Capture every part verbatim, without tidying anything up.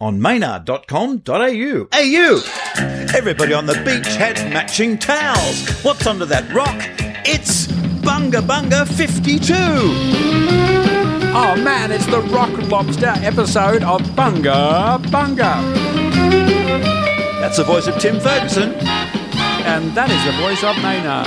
on maynard dot com dot a u. A U! Everybody on the beach had matching towels. What's under that rock? It's Bunga Bunga fifty-two. Oh man, it's the Rock Lobster episode of Bunga Bunga. That's the voice of Tim Ferguson. And that is the voice of Maynard.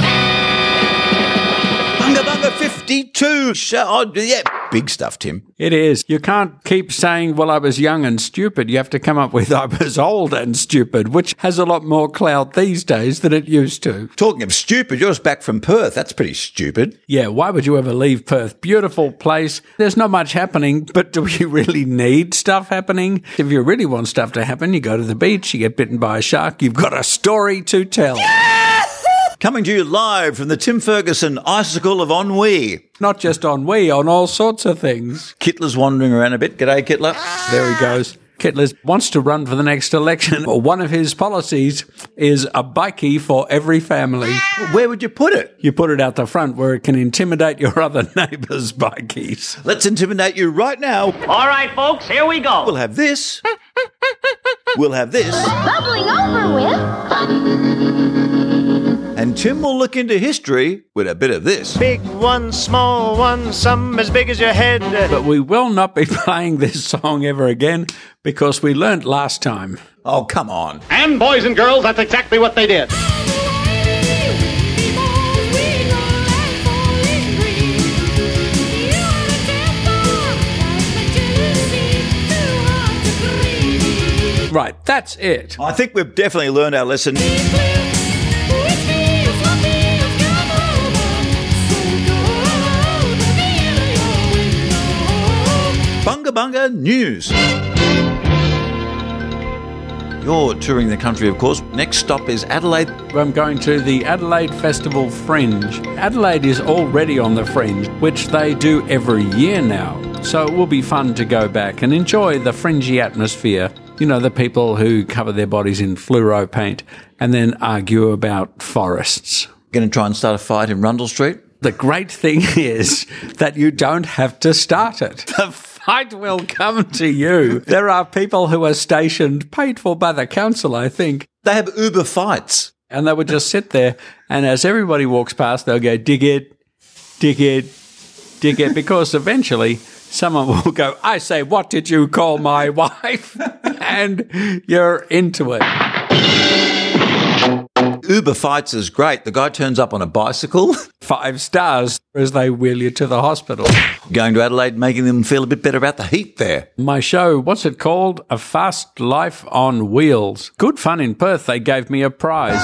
Bunga Bunga fifty-two. Show, yeah. Big stuff, Tim. It is. You can't keep saying, well, I was young and stupid. You have to come up with, I was old and stupid, which has a lot more clout these days than it used to. Talking of stupid, you're just back from Perth. That's pretty stupid. Yeah, why would you ever leave Perth? Beautiful place. There's not much happening, but do we really need stuff happening? If you really want stuff to happen, you go to the beach, you get bitten by a shark, you've got a story to tell. Yeah! Coming to you live from the Tim Ferguson Icicle of Ennui. Not just ennui, on all sorts of things. Kittler's wandering around a bit. G'day, Kittler. There he goes. Kittler wants to run for the next election. One of his policies is a bikie for every family. Where would you put it? You put it out the front where it can intimidate your other neighbours' bikies. Let's intimidate you right now. All right, folks, here we go. We'll have this. We'll have this. Bubbling over with... And Tim will look into history with a bit of this. Big one, small one, some as big as your head. But we will not be playing this song ever again because we learnt last time. Oh, come on. And boys and girls, that's exactly what they did. Right, that's it. I think we've definitely learned our lesson. Bunga Bunga News. You're touring the country, of course. Next stop is Adelaide. I'm going to the Adelaide Festival Fringe. Adelaide is already on the Fringe, which they do every year now. So it will be fun to go back and enjoy the fringy atmosphere. You know, the people who cover their bodies in fluoro paint and then argue about forests. Going to try and start a fight in Rundle Street? The great thing is that you don't have to start it. The fight will come to you. There are people who are stationed, paid for by the council, I think. They have Uber fights. And they would just sit there, and as everybody walks past, they'll go, dig it, dig it, dig it, because eventually someone will go, I say, what did you call my wife? And you're into it. Uber fights is great. The guy turns up on a bicycle. Five stars as they wheel you to the hospital. Going to Adelaide, making them feel a bit better about the heat there. My show, what's it called? A Fast Life on Wheels. Good fun in Perth. They gave me a prize.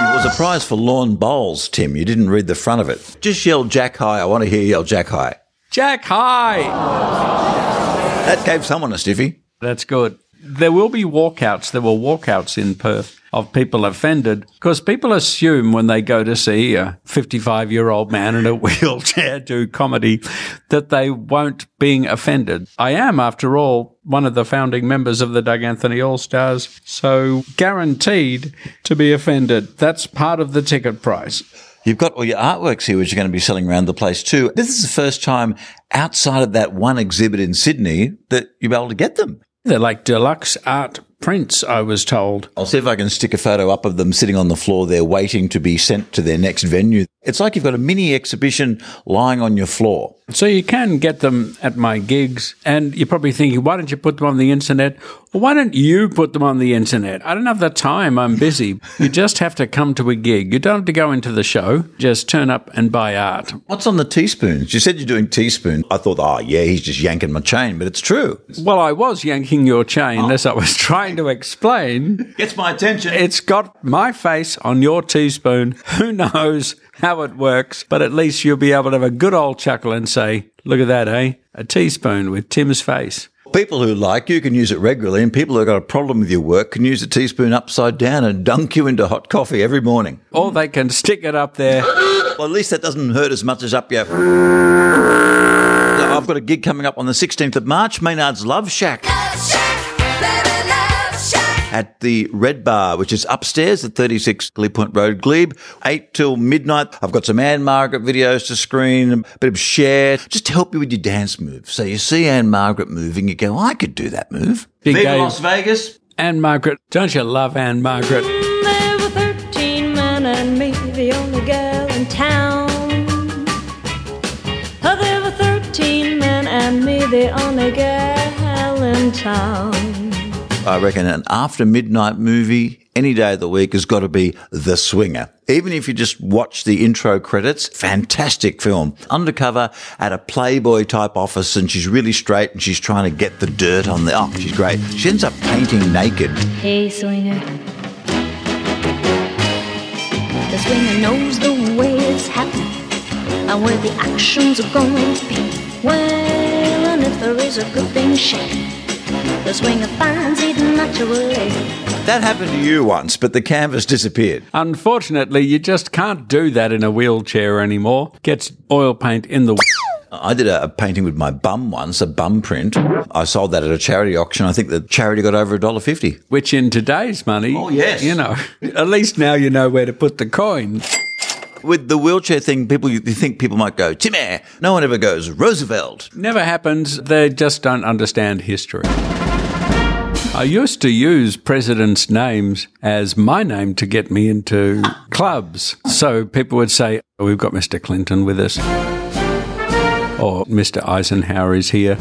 It was a prize for lawn bowls, Tim. You didn't read the front of it. Just yell Jack High. I want to hear you yell Jack High. Jack High! That gave someone a stiffy. That's good. There will be walkouts. There were walkouts in Perth of people offended because people assume when they go to see a fifty-five-year-old man in a wheelchair do comedy that they won't being offended. I am, after all, one of the founding members of the Doug Anthony All-Stars, so guaranteed to be offended. That's part of the ticket price. You've got all your artworks here, which you're going to be selling around the place too. This is the first time outside of that one exhibit in Sydney that you'll be able to get them. They're like deluxe art prints, I was told. I'll see if I can stick a photo up of them sitting on the floor there waiting to be sent to their next venue. It's like you've got a mini exhibition lying on your floor. So you can get them at my gigs, and you're probably thinking, why don't you put them on the internet? Well, why don't you put them on the internet? I don't have the time. I'm busy. You just have to come to a gig. You don't have to go into the show. Just turn up and buy art. What's on the teaspoons? You said you're doing teaspoon. I thought, oh, yeah, he's just yanking my chain, but it's true. Well, I was yanking your chain oh. as I was trying to explain. Gets my attention. It's got my face on your teaspoon. Who knows how it works, but at least you'll be able to have a good old chuckle and say, look at that, eh? A teaspoon with Tim's face. People who like you can use it regularly, and people who have got a problem with your work can use a teaspoon upside down and dunk you into hot coffee every morning. Or they can stick it up there. Well, at least that doesn't hurt as much as up your... I've got a gig coming up on the sixteenth of March, Maynard's Love Shack. Love Shack, baby, Love Shack. at the Red Bar, which is upstairs at thirty-six Glebe Point Road, Glebe, eight till midnight. I've got some Anne Margaret videos to screen, a bit of Cher, just to help you with your dance move. So you see Anne Margaret moving, you go, I could do that move. Big Viva Las Vegas. Anne Margaret. Don't you love Anne Margaret? There were thirteen men and me, the only girl in town. Oh, there were thirteen men and me, the only girl in town. I reckon an after-midnight movie any day of the week has got to be The Swinger. Even if you just watch the intro credits, fantastic film. Undercover at a Playboy-type office, and she's really straight and she's trying to get the dirt on the... Oh, she's great. She ends up painting naked. Hey, Swinger. The Swinger knows the way it's happening and where the actions are going to be. Well, and if there is a good thing shaking, the Swinger finds it naturally. That happened to you once, but the canvas disappeared. Unfortunately, you just can't do that in a wheelchair anymore. Gets oil paint in the... I did a painting with my bum once, a bum print. I sold that at a charity auction. I think the charity got over one dollar fifty. Which in today's money... Oh, yes. You know, at least now you know where to put the coin. With the wheelchair thing, people you think people might go, Timmy. No one ever goes, Roosevelt. Never happens. They just don't understand history. I used to use presidents' names as my name to get me into clubs. So people would say, oh, we've got Mister Clinton with us, or Mister Eisenhower is here.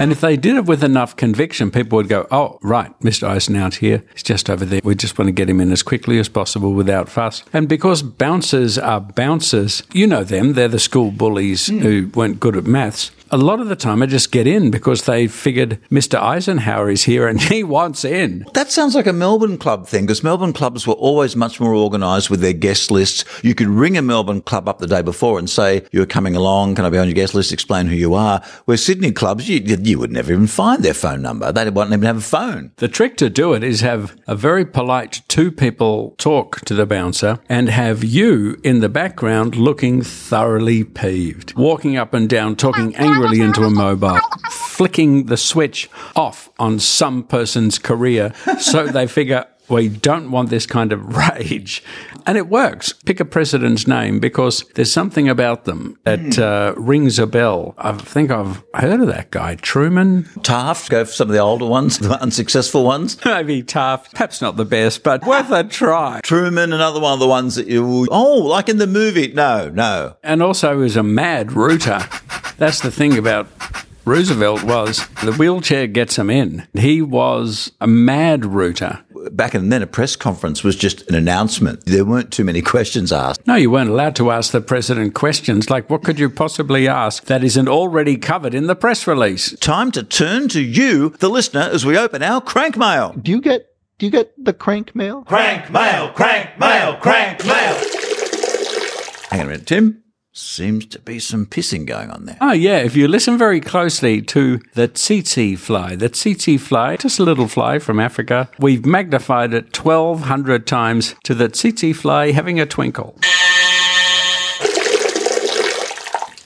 And if they did it with enough conviction, people would go, oh, right, Mister Eisenhower's here. He's just over there. We just want to get him in as quickly as possible without fuss. And because bouncers are bouncers, you know them, they're the school bullies mm. who weren't good at maths. A lot of the time I just get in because they figured Mister Eisenhower is here and he wants in. That sounds like a Melbourne club thing, because Melbourne clubs were always much more organised with their guest lists. You could ring a Melbourne club up the day before and say, you're coming along, can I be on your guest list, explain who you are. Where Sydney clubs, you, you would never even find their phone number. They wouldn't even have a phone. The trick to do it is have a very polite two people talk to the bouncer and have you in the background looking thoroughly peeved, walking up and down, talking angrily into a mobile, flicking the switch off on some person's career so they figure, we don't want this kind of rage. And it works. Pick a president's name because there's something about them that uh, rings a bell. I think I've heard of that guy, Truman. Taft, go for some of the older ones, the unsuccessful ones. Maybe Taft, perhaps not the best, but worth a try. Truman, another one of the ones that you, oh, like in the movie. No, no. And also is a mad rooter. That's the thing about... Roosevelt was, the wheelchair gets him in. He was a mad rooter. Back in then, a press conference was just an announcement. There weren't too many questions asked. No, you weren't allowed to ask the president questions. Like, what could you possibly ask that isn't already covered in the press release? Time to turn to you, the listener, as we open our crank mail. Do you get, do you get the crank mail? Crank mail, crank mail, crank mail. Hang on a minute, Tim. Seems to be some pissing going on there. Oh, yeah. If you listen very closely to the tsetse fly, the tsetse fly, just a little fly from Africa, we've magnified it twelve hundred times to the tsetse fly having a twinkle.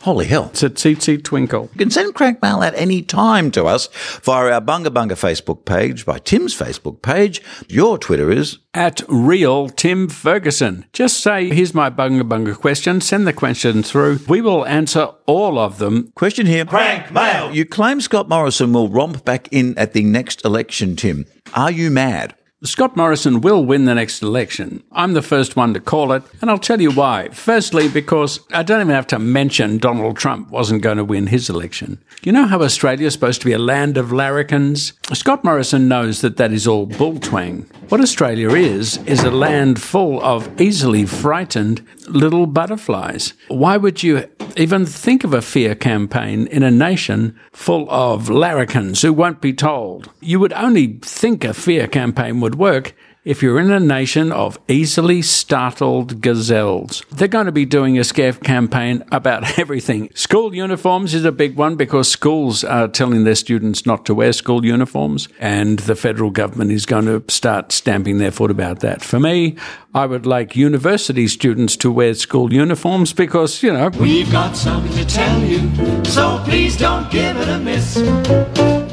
Holy hell. It's a tsetse twinkle. You can send crank mail at any time to us via our Bunga Bunga Facebook page, by Tim's Facebook page. Your Twitter is... at Real Tim Ferguson. Just say, here's my Bunga Bunga question. Send the question through. We will answer all of them. Question here. Crank mail. You claim Scott Morrison will romp back in at the next election, Tim. Are you mad? Scott Morrison will win the next election. I'm the first one to call it, and I'll tell you why. Firstly, because I don't even have to mention Donald Trump wasn't going to win his election. You know how Australia's supposed to be a land of larrikins? Scott Morrison knows that that is all bulltwang. What Australia is, is a land full of easily frightened little butterflies. Why would you even think of a fear campaign in a nation full of larrikins who won't be told? You would only think a fear campaign would work if you're in a nation of easily startled gazelles. They're going to be doing a scare campaign about everything. School uniforms is a big one because schools are telling their students not to wear school uniforms, and the federal government is going to start stamping their foot about that. For me, I would like university students to wear school uniforms because, you know... We've got something to tell you, so please don't give it a miss.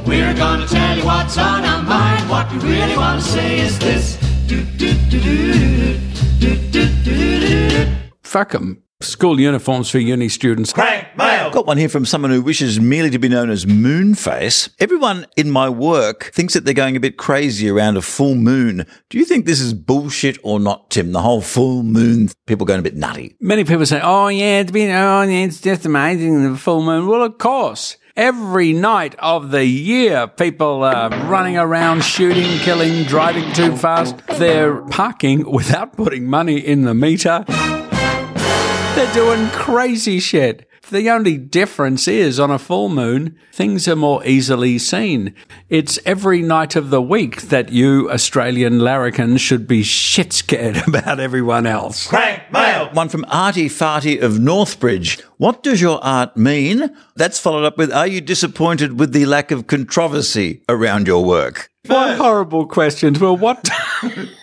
We're going to tell you what's on our mind, what you really want to say is this. Do, do, do, do, do, do, do, do. Fuck them. School uniforms for uni students. Crank mail. Got one here from someone who wishes merely to be known as Moonface. Everyone in my work thinks that they're going a bit crazy around a full moon. Do you think this is bullshit or not, Tim? The whole full moon, people going a bit nutty. Many people say, oh, yeah, it's been, oh, yeah, it's just amazing, the full moon. Well, of course. Every night of the year, people are running around, shooting, killing, driving too fast. They're parking without putting money in the meter. They're doing crazy shit. The only difference is on a full moon, things are more easily seen. It's every night of the week that you Australian larrikins should be shit scared about everyone else. Crank mail. One from Artie Farty of Northbridge. What does your art mean? That's followed up with, are you disappointed with the lack of controversy around your work? What horrible questions. Well, what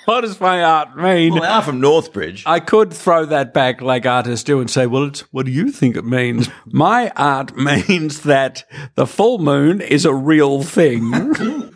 what does my art mean? Well, they are from Northbridge. I could throw that back like artists do and say, well, it's, what do you think it means? My art means that the full moon is a real thing,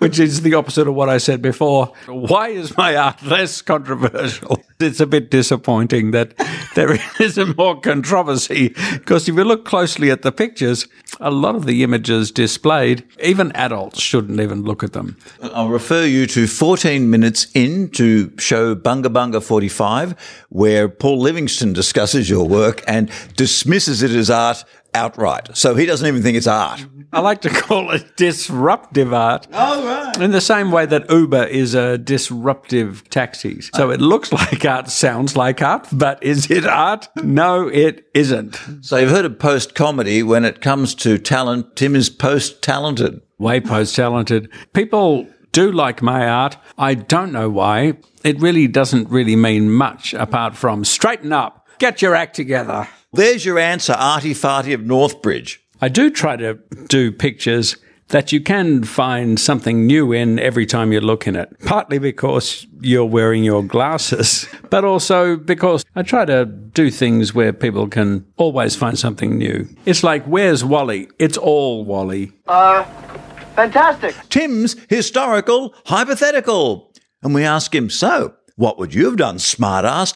which is the opposite of what I said before. Why is my art less controversial? It's a bit disappointing that there isn't more controversy, because if you look closely at the pictures, a lot of the images displayed, even adults shouldn't even look at them. I'll refer you to fourteen minutes in to show Bunga Bunga forty-five, where Paul Livingston discusses your work and dismisses it as art outright. So he doesn't even think it's art. I like to call it disruptive art. Oh, right. In the same way that Uber is a disruptive taxi. So it looks like art, sounds like art, but is it art? No, it isn't. So you've heard of post-comedy. When it comes to talent, Tim is post-talented. Way post-talented. People do like my art. I don't know why. It really doesn't really mean much apart from straighten up, get your act together. There's your answer, Artie Farty of Northbridge. I do try to do pictures that you can find something new in every time you look in it, partly because you're wearing your glasses, but also because I try to do things where people can always find something new. It's like, where's Wally? It's all Wally. Uh, fantastic. Tim's historical hypothetical. And we ask him, so, what would you have done, smartass?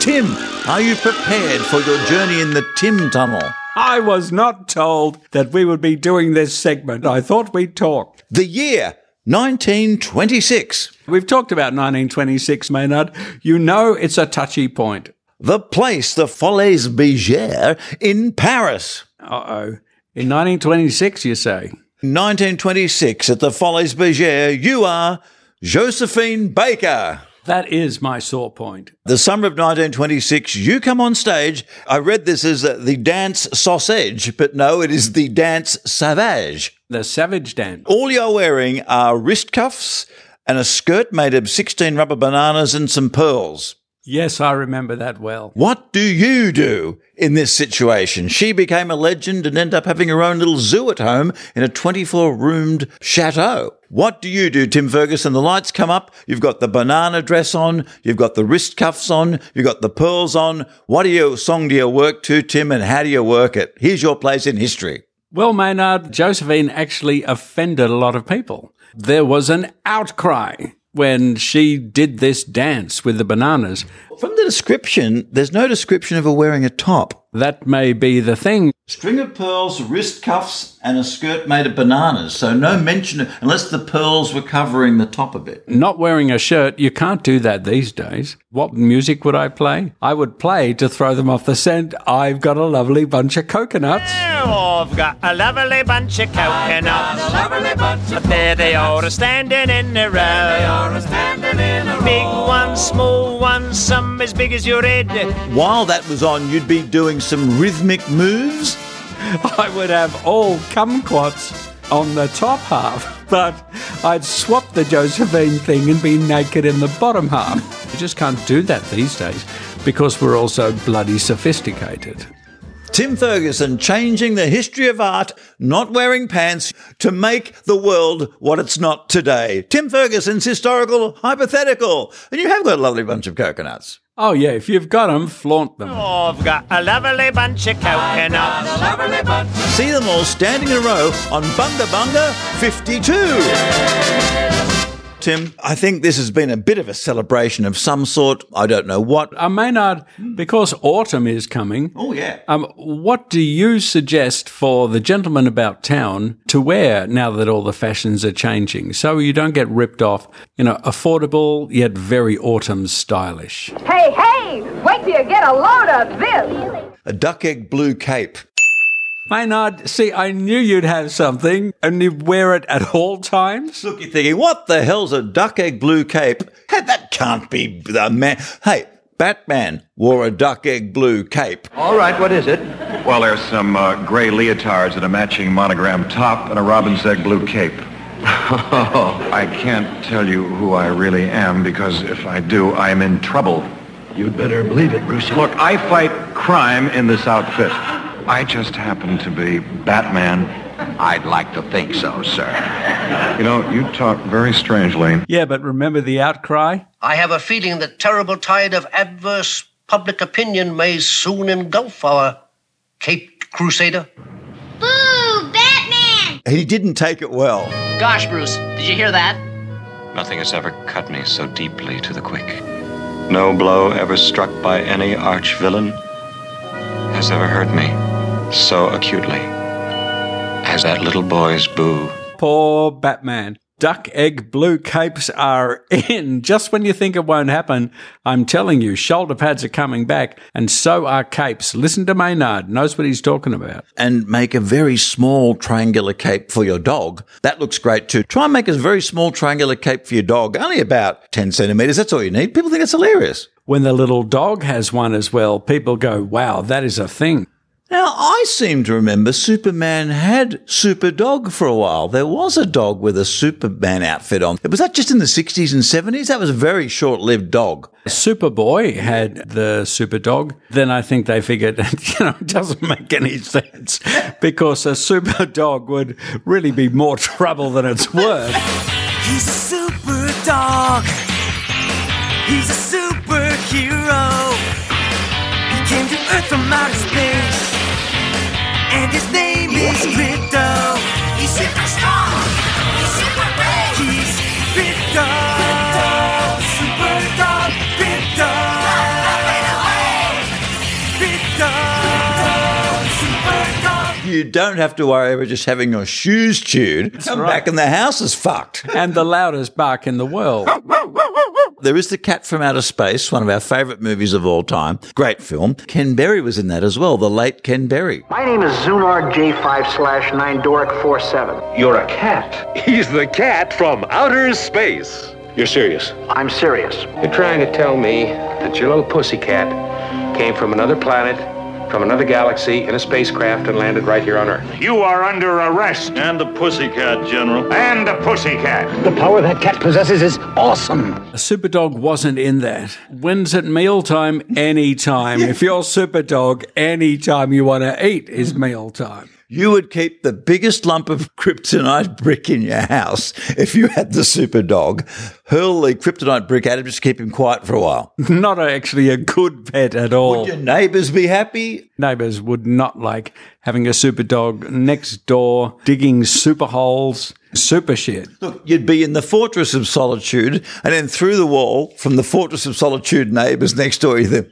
Tim, are you prepared for your journey in the Tim Tunnel? I was not told that we would be doing this segment. I thought we'd talk. The year, nineteen twenty-six. We've talked about nineteen twenty-six, Maynard. You know it's a touchy point. The place, the Folies Bergère in Paris. Uh-oh. In nineteen twenty-six, you say? In nineteen twenty-six, at the Folies Bergère, you are Josephine Baker. That is my sore point. The summer of nineteen twenty-six, you come on stage. I read this as the dance sausage, but no, it is the dance savage. The savage dance. All you're wearing are wrist cuffs and a skirt made of sixteen rubber bananas and some pearls. Yes, I remember that well. What do you do in this situation? She became a legend and ended up having her own little zoo at home in a twenty-four-roomed chateau. What do you do, Tim Ferguson? The lights come up, you've got the banana dress on, you've got the wrist cuffs on, you've got the pearls on. What do you, song do you work to, Tim, and how do you work it? Here's your place in history. Well, Maynard, Josephine actually offended a lot of people. There was an outcry when she did this dance with the bananas. From the description, there's no description of her wearing a top. That may be the thing. String of pearls, wrist cuffs, and a skirt made of bananas. So no mention, of, unless the pearls were covering the top a bit. Not wearing a shirt, you can't do that these days. What music would I play? I would play to throw them off the scent. I've got a lovely bunch of coconuts. Oh, I've got a lovely bunch of coconuts. A lovely bunch of but there coconuts. They are standing in a row. There they are standing in a row. Big one, small one, some as big as your head. While that was on, you'd be doing some rhythmic moves. I would have all kumquats on the top half, but I'd swap the Josephine thing and be naked in the bottom half. You just can't do that these days because we're all so bloody sophisticated. Tim Ferguson changing the history of art, not wearing pants, to make the world what it's not today. Tim Ferguson's historical hypothetical. And you have got a lovely bunch of coconuts. Oh, yeah, if you've got them, flaunt them. Oh, I've got a lovely bunch of coconuts. A lovely bunch. See them all standing in a row on Bunga Bunga fifty-two. Yeah. Tim, I think this has been a bit of a celebration of some sort. I don't know what. Uh, Maynard, because autumn is coming. Oh, yeah. Um, what do you suggest for the gentleman about town to wear now that all the fashions are changing so you don't get ripped off? You know, affordable yet very autumn stylish. Hey, hey, wait till you get a load of this. A duck egg blue cape. Maynard, see, I knew you'd have something, and you wear it at all times. Look, you're thinking, what the hell's a duck egg blue cape? Hey, that can't be the man. Hey, Batman wore a duck egg blue cape. All right, what is it? Well, there's some uh, grey leotards and a matching monogram top and a robin's egg blue cape. I can't tell you who I really am, because if I do, I'm in trouble. You'd better believe it, Bruce. Look, I fight crime in this outfit. I just happen to be Batman. I'd like to think so, sir. You know, you talk very strangely. Yeah, but remember the outcry? I have a feeling the terrible tide of adverse public opinion may soon engulf our caped crusader. Boo, Batman! He didn't take it well. Gosh, Bruce, did you hear that? Nothing has ever cut me so deeply to the quick. No blow ever struck by any arch-villain has ever hurt me so acutely as that little boy's boo. Poor Batman. Duck egg blue capes are in. Just when you think it won't happen, I'm telling you, shoulder pads are coming back, and so are capes. Listen to Maynard, knows what he's talking about. And make a very small triangular cape for your dog. That looks great too. Try and make a very small triangular cape for your dog, only about ten centimetres. That's all you need. People think it's hilarious. When the little dog has one as well, people go, wow, that is a thing. Now, I seem to remember Superman had Superdog for a while. There was a dog with a Superman outfit on. Was that just in the sixties and seventies? That was a very short-lived dog. Superboy had the Superdog. Then I think they figured, you know, it doesn't make any sense because a Superdog would really be more trouble than it's worth. He's a Superdog. He's a superhero. He came to Earth from outer space. And his name is Crypto. He's super strong. He's super brave. He's Crypto. Crypto. Super dog. Crypto. Crypto. Super dog. You don't have to worry about just having your shoes chewed. That's Come right. back and the house is fucked. And the loudest bark in the world. There is The Cat from Outer Space, one of our favourite movies of all time. Great film. Ken Berry was in that as well, the late Ken Berry. My name is Zunar J five slash nine Doric forty-seven. You're a cat. He's the cat from outer space. You're serious? I'm serious. You're trying to tell me that your little pussycat came from another planet, from another galaxy, in a spacecraft and landed right here on Earth. You are under arrest. And a pussycat, General. And a pussycat. The power that cat possesses is awesome. A Superdog wasn't in that. When's it mealtime? Anytime. If you're Superdog, anytime you want to eat is mealtime. You would keep the biggest lump of kryptonite brick in your house if you had the Superdog. Hurl the kryptonite brick at him just to keep him quiet for a while. Not actually a good pet at all. Would your neighbours be happy? Neighbours would not like having a Superdog next door, digging super holes, super shit. Look, you'd be in the Fortress of Solitude, and then through the wall from the Fortress of Solitude neighbours next door, you think,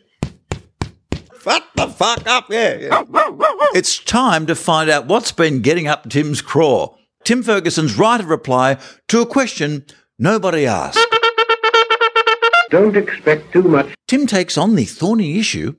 what the fuck up here? Yeah, yeah. It's time to find out what's been getting up Tim's craw. Tim Ferguson's right of reply to a question nobody asked. Don't expect too much. Tim takes on the thorny issue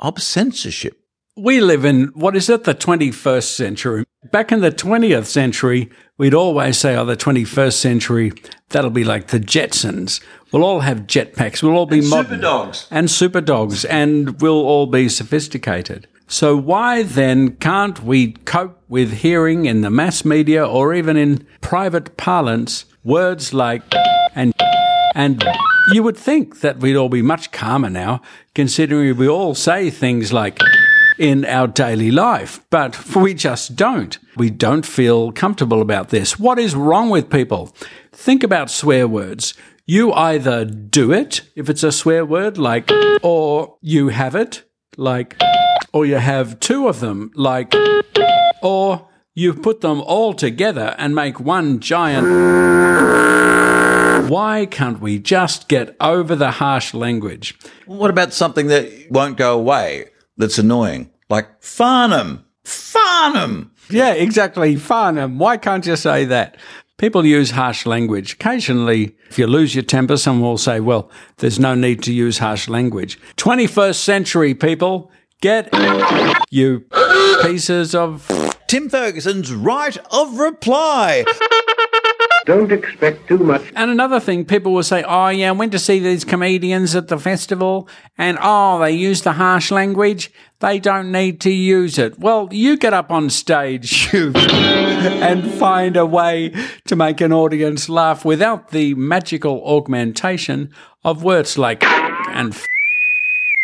of censorship. We live in, what is it, the twenty-first century. Back in the twentieth century, we'd always say, oh, the twenty-first century, that'll be like the Jetsons. We'll all have jetpacks. We'll all be and modern. Superdogs. And superdogs. And we'll all be sophisticated. So why then can't we cope with hearing in the mass media or even in private parlance words like and and... You would think that we'd all be much calmer now, considering we all say things like in our daily life, but we just don't. We don't feel comfortable about this. What is wrong with people? Think about swear words. You either do it, if it's a swear word, like, or you have it, like, or you have two of them, like, or you put them all together and make one giant. Why can't we just get over the harsh language? What about something that won't go away that's annoying? Like, Farnham, Farnham. Yeah, exactly, Farnham. Why can't you say that? People use harsh language. Occasionally, if you lose your temper, someone will say, well, there's no need to use harsh language. twenty-first century people, get you pieces of... Tim Ferguson's right of reply. Don't expect too much. And another thing, people will say, oh, yeah, I went to see these comedians at the festival and, oh, they use the harsh language. They don't need to use it. Well, you get up on stage you, and find a way to make an audience laugh without the magical augmentation of words like and f***.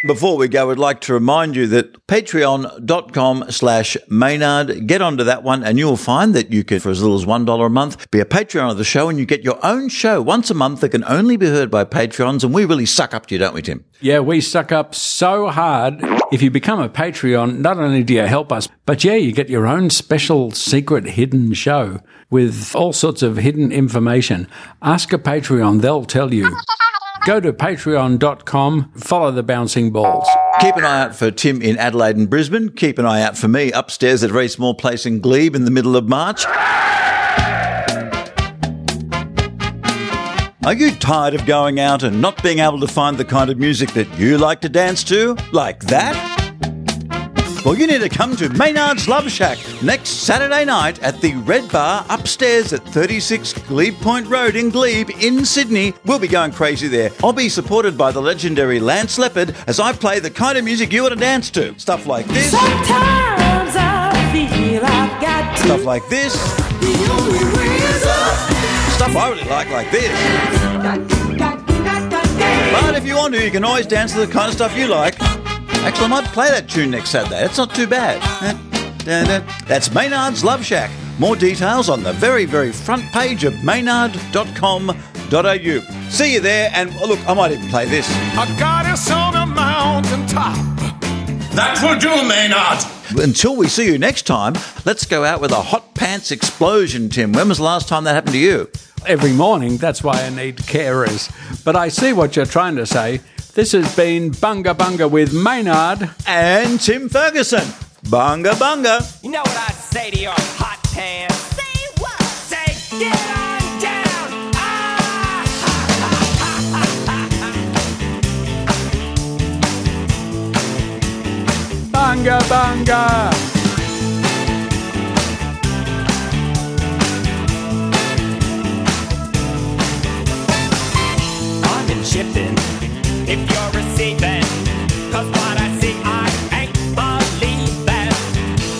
Before we go, I'd like to remind you that patreon.com slash Maynard, get onto that one and you'll find that you can, for as little as one dollar a month, be a Patreon of the show and you get your own show once a month that can only be heard by Patreons, and we really suck up to you, don't we, Tim? Yeah, we suck up so hard. If you become a Patreon, not only do you help us, but yeah, you get your own special secret hidden show with all sorts of hidden information. Ask a Patreon, they'll tell you. Go to patreon dot com, follow the bouncing balls. Keep an eye out for Tim in Adelaide and Brisbane. Keep an eye out for me upstairs at a very small place in Glebe in the middle of March. Are you tired of going out and not being able to find the kind of music that you like to dance to? Like that? Well, you need to come to Maynard's Love Shack next Saturday night at the Red Bar upstairs at thirty-six Glebe Point Road in Glebe in Sydney. We'll be going crazy there. I'll be supported by the legendary Lance Leopard as I play the kind of music you want to dance to. Stuff like this. Sometimes I feel I've got to. Stuff like this. The only reason. Stuff I really like like this. But if you want to, you can always dance to the kind of stuff you like. Actually, I might play that tune next Saturday. It's not too bad. That's Maynard's Love Shack. More details on the very, very front page of maynard dot com dot a u. See you there, and look, I might even play this. I got us on a mountain top. That will do, Maynard. Until we see you next time, let's go out with a hot pants explosion, Tim. When was the last time that happened to you? Every morning. That's why I need carers. But I see what you're trying to say. This has been Bunga Bunga with Maynard and Tim Ferguson. Bunga Bunga. You know what I say to your hot pants? Say what? Say get on down. Ah, ha, ha, ha, ha, ha. Bunga Bunga. Shipping if you're receiving, cause what I see I ain't believing.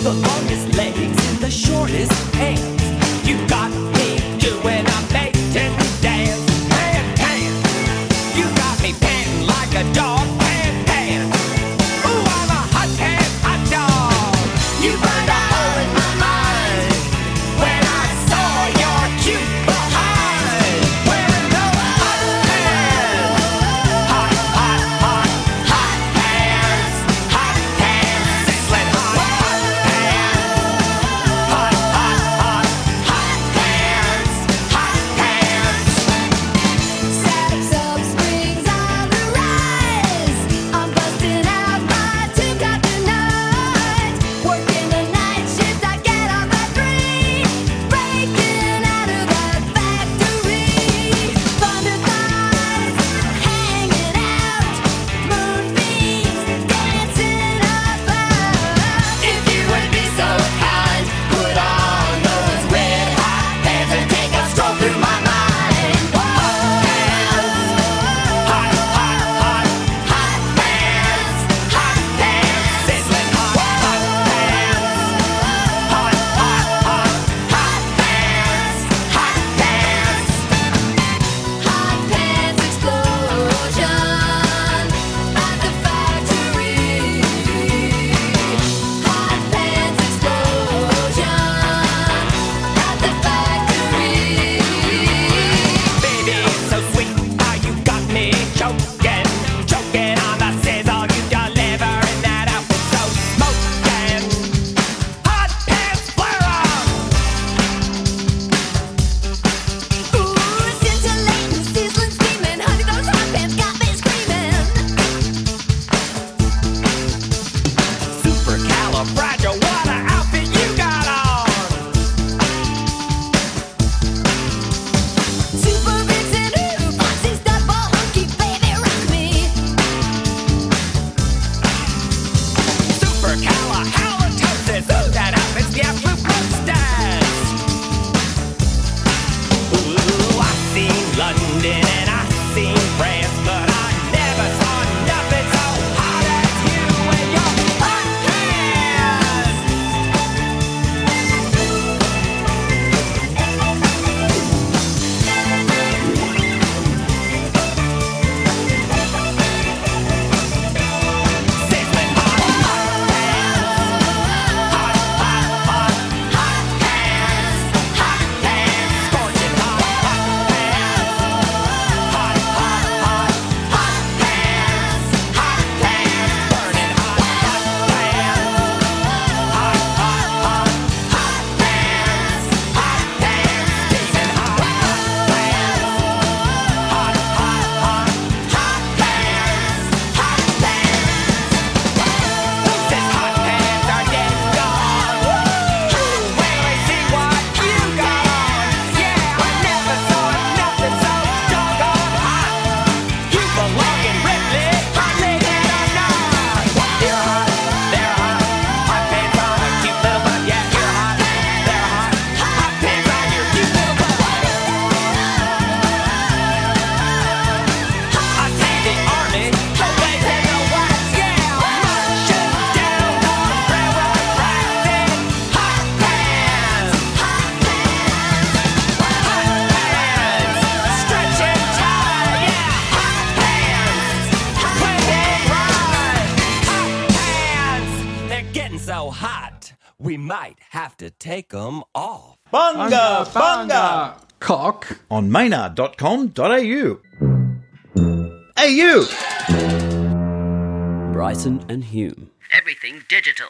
The longest legs and the shortest hands, you got me doing a mating dance. Pan pan, you got me panting like a dog. Pan pan, ooh, I'm a hot pan hot dog. might have to take them off. Bunga, bunga! Cock on maynard dot com dot a u. Hey, you! Bryson and Hume. Everything digital.